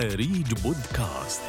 أريج بودكاست.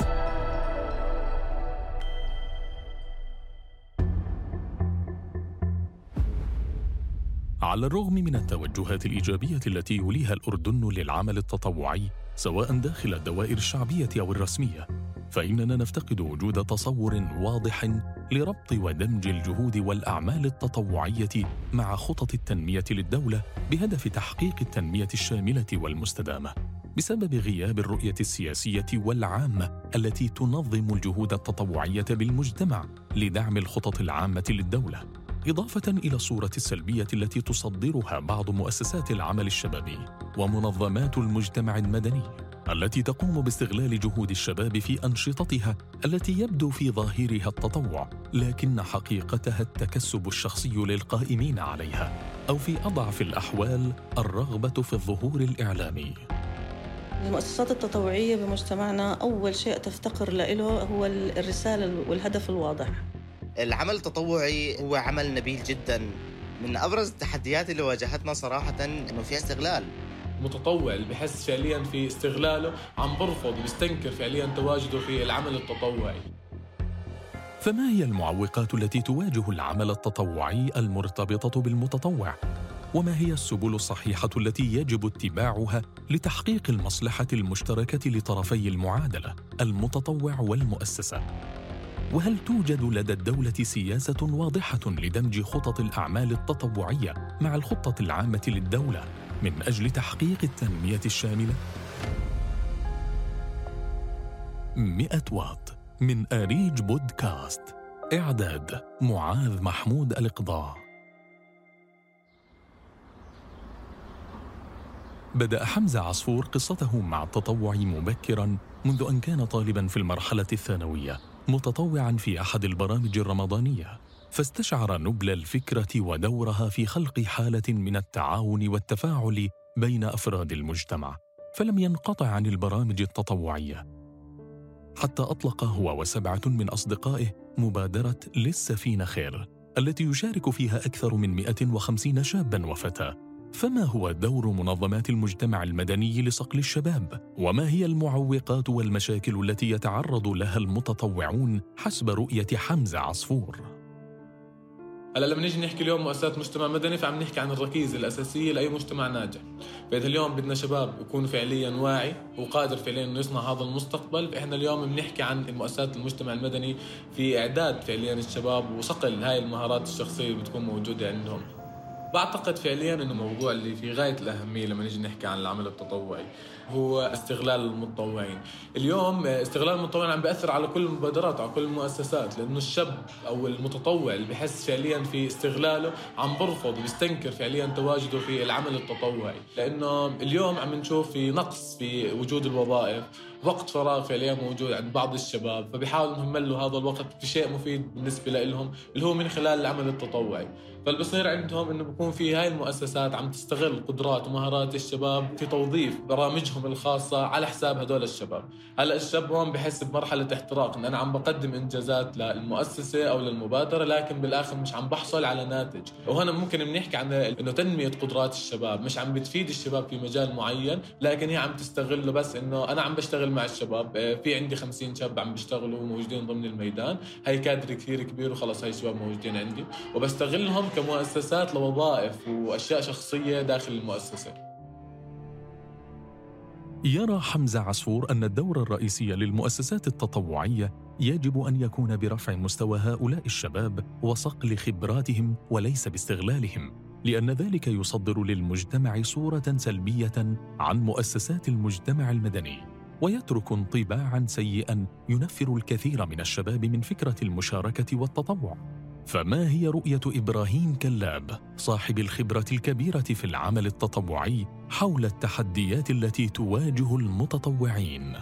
على الرغم من التوجهات الإيجابية التي يوليها الأردن للعمل التطوعي سواء داخل الدوائر الشعبية أو الرسمية، فإننا نفتقد وجود تصور واضح لربط ودمج الجهود والأعمال التطوعية مع خطط التنمية للدولة بهدف تحقيق التنمية الشاملة والمستدامة، بسبب غياب الرؤية السياسية والعامة التي تنظم الجهود التطوعية بالمجتمع لدعم الخطط العامة للدولة، إضافة إلى الصورة السلبية التي تصدرها بعض مؤسسات العمل الشبابي ومنظمات المجتمع المدني التي تقوم باستغلال جهود الشباب في أنشطتها التي يبدو في ظاهرها التطوع لكن حقيقتها التكسب الشخصي للقائمين عليها، أو في أضعف الأحوال الرغبة في الظهور الإعلامي. المؤسسات التطوعية بمجتمعنا أول شيء تفتقر له هو الرسالة والهدف الواضح. العمل التطوعي هو عمل نبيل جداً. من أبرز التحديات اللي واجهتنا صراحة أنه فيها استغلال. متطوع اللي بحس فعلياً في استغلاله عم برفض ويستنكر فعلياً تواجده في العمل التطوعي. فما هي المعوقات التي تواجه العمل التطوعي المرتبطة بالمتطوع؟ وما هي السبل الصحيحة التي يجب اتباعها لتحقيق المصلحة المشتركة لطرفي المعادلة المتطوع والمؤسسة؟ وهل توجد لدى الدولة سياسة واضحة لدمج خطط الأعمال التطوعية مع الخطة العامة للدولة من أجل تحقيق التنمية الشاملة؟ 100 واط من أريج بودكاست. إعداد معاذ القضاة. بدأ حمزة عصفور قصته مع التطوع مبكراً منذ أن كان طالباً في المرحلة الثانوية متطوعاً في أحد البرامج الرمضانية، فاستشعر نبل الفكرة ودورها في خلق حالة من التعاون والتفاعل بين أفراد المجتمع، فلم ينقطع عن البرامج التطوعية حتى أطلق هو و7 من أصدقائه مبادرة للسفينة خير، التي يشارك فيها أكثر من 150 شاباً وفتاة. فما هو دور منظمات المجتمع المدني لصقل الشباب؟ وما هي المعوقات والمشاكل التي يتعرض لها المتطوعون حسب رؤية حمزة عصفور؟ هلا لما نيجي نحكي اليوم مؤسسات مجتمع مدني، فعم نحكي عن الركيزة الأساسية لأي مجتمع ناجح. فإذا اليوم بدنا شباب يكون فعليا واعي وقادر فعليا إنه يصنع هذا المستقبل، فإحنا اليوم بنحكي عن المؤسسات المجتمع المدني في إعداد فعليا الشباب وصقل هاي المهارات الشخصية بتكون موجودة عندهم. بعتقد فعلياً إنه موضوع اللي في غاية الأهمية لما نيجي نحكي عن العمل التطوعي هو استغلال المتطوعين. اليوم استغلال المتطوعين عم بيأثر على كل المبادرات وعلى كل المؤسسات، لأنه الشاب أو المتطوع اللي بحس فعلياً في استغلاله عم برفض ويستنكر فعلياً تواجده في العمل التطوعي، لأنه اليوم عم نشوف في نقص في وجود الوظائف، وقت فراغ فعلياً موجود عند بعض الشباب، فبيحاولوا إنهم يملوا هذا الوقت في شيء مفيد بالنسبة لهم اللي هو من خلال العمل التطوعي. فالبصير عندهم إنه بكون في هاي المؤسسات عم تستغل قدرات ومهارات الشباب في توظيف برامجهم الخاصة على حساب هدول الشباب. هلأ الشاب هون بحس بمرحلة احتراق، إن أنا عم بقدم إنجازات للمؤسسة أو للمبادرة لكن بالآخر مش عم بحصل على ناتج. وهنا ممكن بنحكي عن إنه تنمية قدرات الشباب مش عم بتفيد الشباب في مجال معين، لكن هي عم تستغله بس إنه أنا عم بشتغل مع الشباب، في عندي 50 شاب عم بيشتغلوا وموجودين ضمن الميدان، هاي كادر كثير كبير وخلاص هاي الشباب موجودين عندي، وبستغلهم كمؤسسات لوظائف وأشياء شخصية داخل المؤسسة. يرى حمزة عصفور أن الدور الرئيسي للمؤسسات التطوعية يجب أن يكون برفع مستوى هؤلاء الشباب وصقل خبراتهم وليس باستغلالهم، لأن ذلك يصدر للمجتمع صورة سلبية عن مؤسسات المجتمع المدني ويترك انطباعاً سيئاً ينفر الكثير من الشباب من فكرة المشاركة والتطوع. فما هي رؤية إبراهيم كلاب صاحب الخبرة الكبيرة في العمل التطوعي حول التحديات التي تواجه المتطوعين؟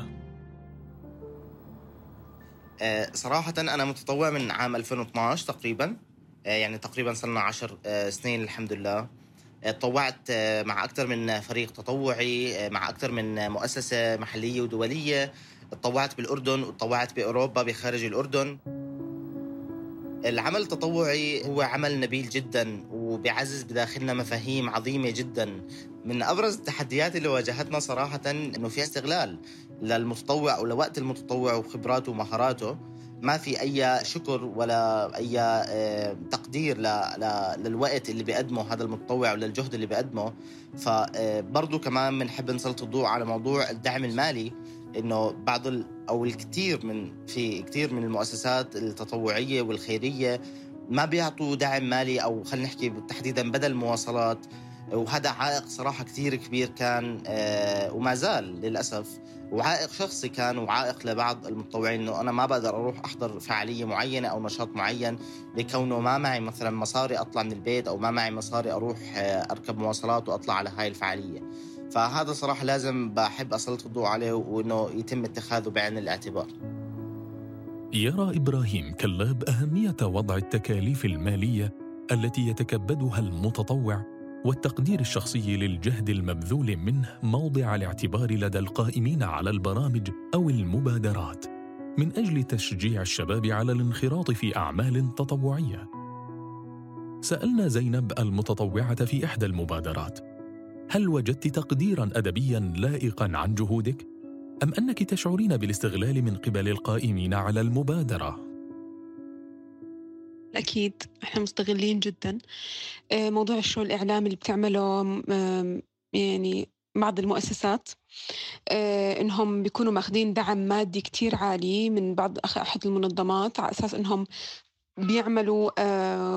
صراحة أنا متطوع من عام 2012 تقريباً، يعني تقريباً صرنا 10 سنين الحمد لله. تطوعت مع أكثر من فريق تطوعي، مع أكثر من مؤسسة محلية ودولية. تطوعت بالأردن وتطوعت بأوروبا بخارج الأردن. العمل التطوعي هو عمل نبيل جدا وبيعزز بداخلنا مفاهيم عظيمة جدا. من أبرز التحديات اللي واجهتنا صراحة إنه في استغلال للمتطوع أو لوقت المتطوع وخبراته ومهاراته، ما في أي شكر ولا أي تقدير للوقت اللي بيقدمه هذا المتطوع وللجهد اللي بيقدمه. فبرضو كمان بنحب نسلط الضوء على موضوع الدعم المالي، إنه بعض أو الكثير في كثير من المؤسسات التطوعية والخيرية ما بيعطوا دعم مالي، أو خلينا نحكي تحديدا بدل مواصلات، وهذا عائق صراحة كثير كبير كان وما زال للأسف، وعائق شخصي كان وعائق لبعض المتطوعين، إنه أنا ما بقدر أروح أحضر فعالية معينة أو نشاط معين لكونه ما معي مثلا مصاري أطلع من البيت، أو ما معي مصاري أروح أركب مواصلات وأطلع على هاي الفعالية. فهذا صراحة لازم بحب أسلط الضوء عليه وإنه يتم اتخاذه بعين الاعتبار. يرى إبراهيم كلاب أهمية وضع التكاليف المالية التي يتكبدها المتطوع والتقدير الشخصي للجهد المبذول منه موضع الاعتبار لدى القائمين على البرامج أو المبادرات، من أجل تشجيع الشباب على الانخراط في أعمال تطوعية. سألنا زينب المتطوعة في إحدى المبادرات: هل وجدت تقديراً أدبياً لائقاً عن جهودك؟ أم أنك تشعرين بالاستغلال من قبل القائمين على المبادرة؟ أكيد إحنا مستغلين جداً. موضوع الشغل الإعلامي اللي بتعمله يعني بعض المؤسسات، إنهم بيكونوا ماخدين دعم مادي كتير عالي من بعض أحد المنظمات على أساس إنهم بيعملوا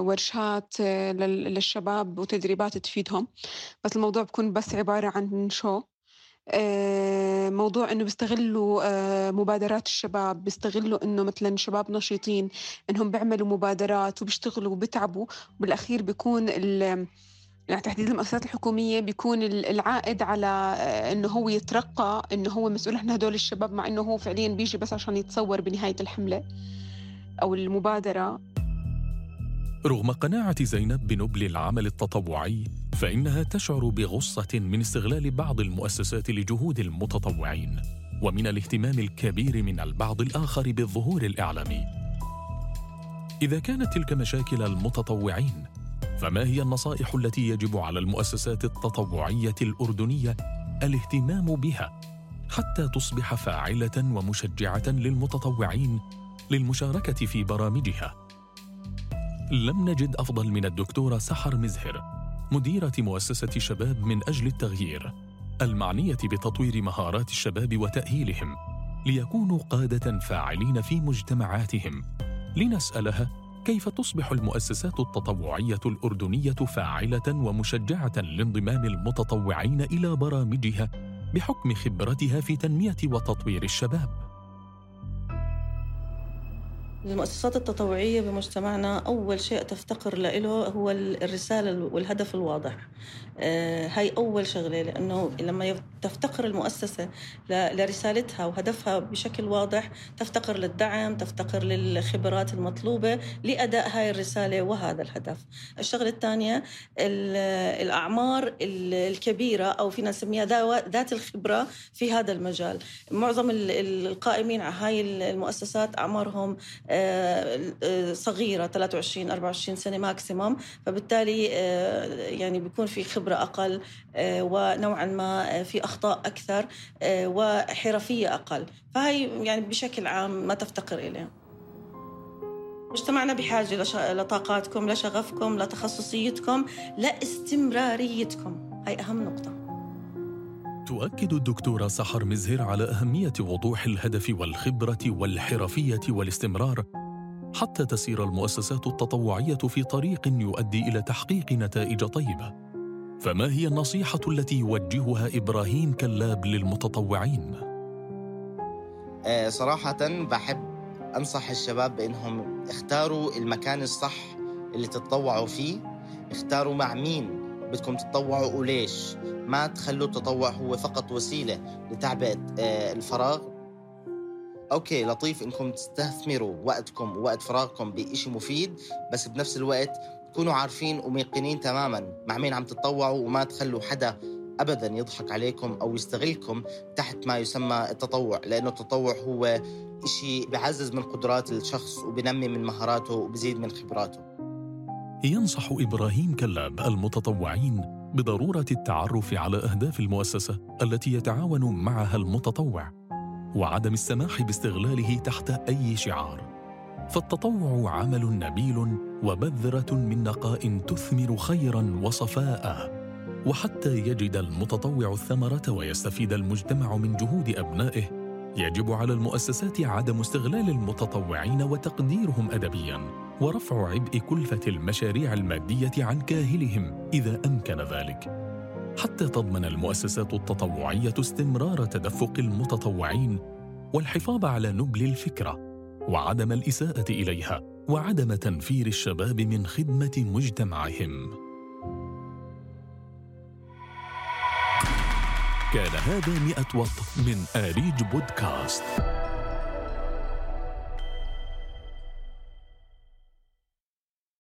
ورشات للشباب وتدريبات تفيدهم، بس الموضوع بيكون بس عبارة عن شو. موضوع إنه بيستغلوا مبادرات الشباب، بيستغلوا إنه مثلا شباب نشيطين إنهم بيعملوا مبادرات وبيشتغلوا وبتعبوا، وبالأخير بيكون يعني تحديد المؤسسات الحكومية بيكون العائد على إنه هو يترقى إنه هو مسؤول عن هدول الشباب، مع إنه هو فعليا بيجي بس عشان يتصور بنهاية الحملة أو المبادرة. رغم قناعة زينب بنبل العمل التطوعي، فإنها تشعر بغصة من استغلال بعض المؤسسات لجهود المتطوعين، ومن الاهتمام الكبير من البعض الآخر بالظهور الإعلامي. إذا كانت تلك مشاكل المتطوعين، فما هي النصائح التي يجب على المؤسسات التطوعية الأردنية الاهتمام بها حتى تصبح فاعلة ومشجعة للمتطوعين للمشاركة في برامجها؟ لم نجد أفضل من الدكتورة سحر مزهر، مديرة مؤسسة شباب من أجل التغيير، المعنية بتطوير مهارات الشباب وتأهيلهم ليكونوا قادة فاعلين في مجتمعاتهم، لنسألها: كيف تصبح المؤسسات التطوعية الأردنية فاعلة ومشجعة لانضمام المتطوعين إلى برامجها بحكم خبرتها في تنمية وتطوير الشباب؟ المؤسسات التطوعية بمجتمعنا أول شيء تفتقر له هو الرسالة والهدف الواضح. هاي أول شغلة، لأنه لما تفتقر المؤسسة لرسالتها وهدفها بشكل واضح تفتقر للدعم، تفتقر للخبرات المطلوبة لأداء هاي الرسالة وهذا الهدف. الشغلة الثانية الأعمار الكبيرة، أو فينا نسميها ذات الخبرة في هذا المجال. معظم القائمين على هاي المؤسسات أعمارهم صغيرة، 23-24 سنة ماكسيموم، فبالتالي يعني بيكون في خبرة أقل، ونوعا ما في أخطاء أكثر، وحرفية أقل. فهي يعني بشكل عام ما تفتقر إليه. مجتمعنا بحاجة لطاقاتكم، لشغفكم، لتخصصيتكم، لاستمراريتكم. هي أهم نقطة. تؤكد الدكتورة سحر مزهر على أهمية وضوح الهدف والخبرة والحرفية والاستمرار، حتى تسير المؤسسات التطوعية في طريق يؤدي إلى تحقيق نتائج طيبة. فما هي النصيحة التي يوجهها إبراهيم كلاب للمتطوعين؟ صراحة بحب أنصح الشباب بأنهم اختاروا المكان الصح اللي تتطوعوا فيه، اختاروا مع مين بدكم تتطوعوا وليش. ما تخلوا التطوع هو فقط وسيلة لتعبئة الفراغ. أوكي، لطيف إنكم تستثمروا وقتكم ووقت فراغكم بإشي مفيد، بس بنفس الوقت تكونوا عارفين وميقنين تماماً مع مين عم تتطوعوا، وما تخلوا حدا أبدا يضحك عليكم أو يستغلكم تحت ما يسمى التطوع، لأنه التطوع هو إشي بعزز من قدرات الشخص وبنمي من مهاراته وبزيد من خبراته. ينصح إبراهيم كلاب المتطوعين بضرورة التعرف على أهداف المؤسسة التي يتعاون معها المتطوع، وعدم السماح باستغلاله تحت أي شعار، فالتطوع عمل نبيل وبذرة من نقاء تثمر خيراً وصفاء، وحتى يجد المتطوع الثمرة ويستفيد المجتمع من جهود أبنائه، يجب على المؤسسات عدم استغلال المتطوعين وتقديرهم أدبياً، ورفع عبء كلفة المشاريع المادية عن كاهلهم إذا أمكن ذلك، حتى تضمن المؤسسات التطوعية استمرار تدفق المتطوعين والحفاظ على نبل الفكرة وعدم الإساءة إليها، وعدم تنفير الشباب من خدمة مجتمعهم. كان هذا 100 واط من أريج بودكاست.